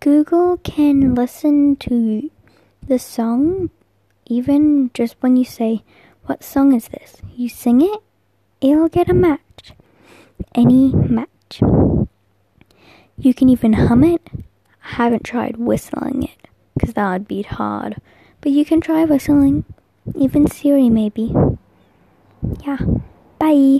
Google can listen to the song even just when you say, what song is this? You sing it, it'll get a match. Any match. You can even hum it. I haven't tried whistling it, because that would be hard. But you can try whistling. Even Siri maybe. Yeah. Bye.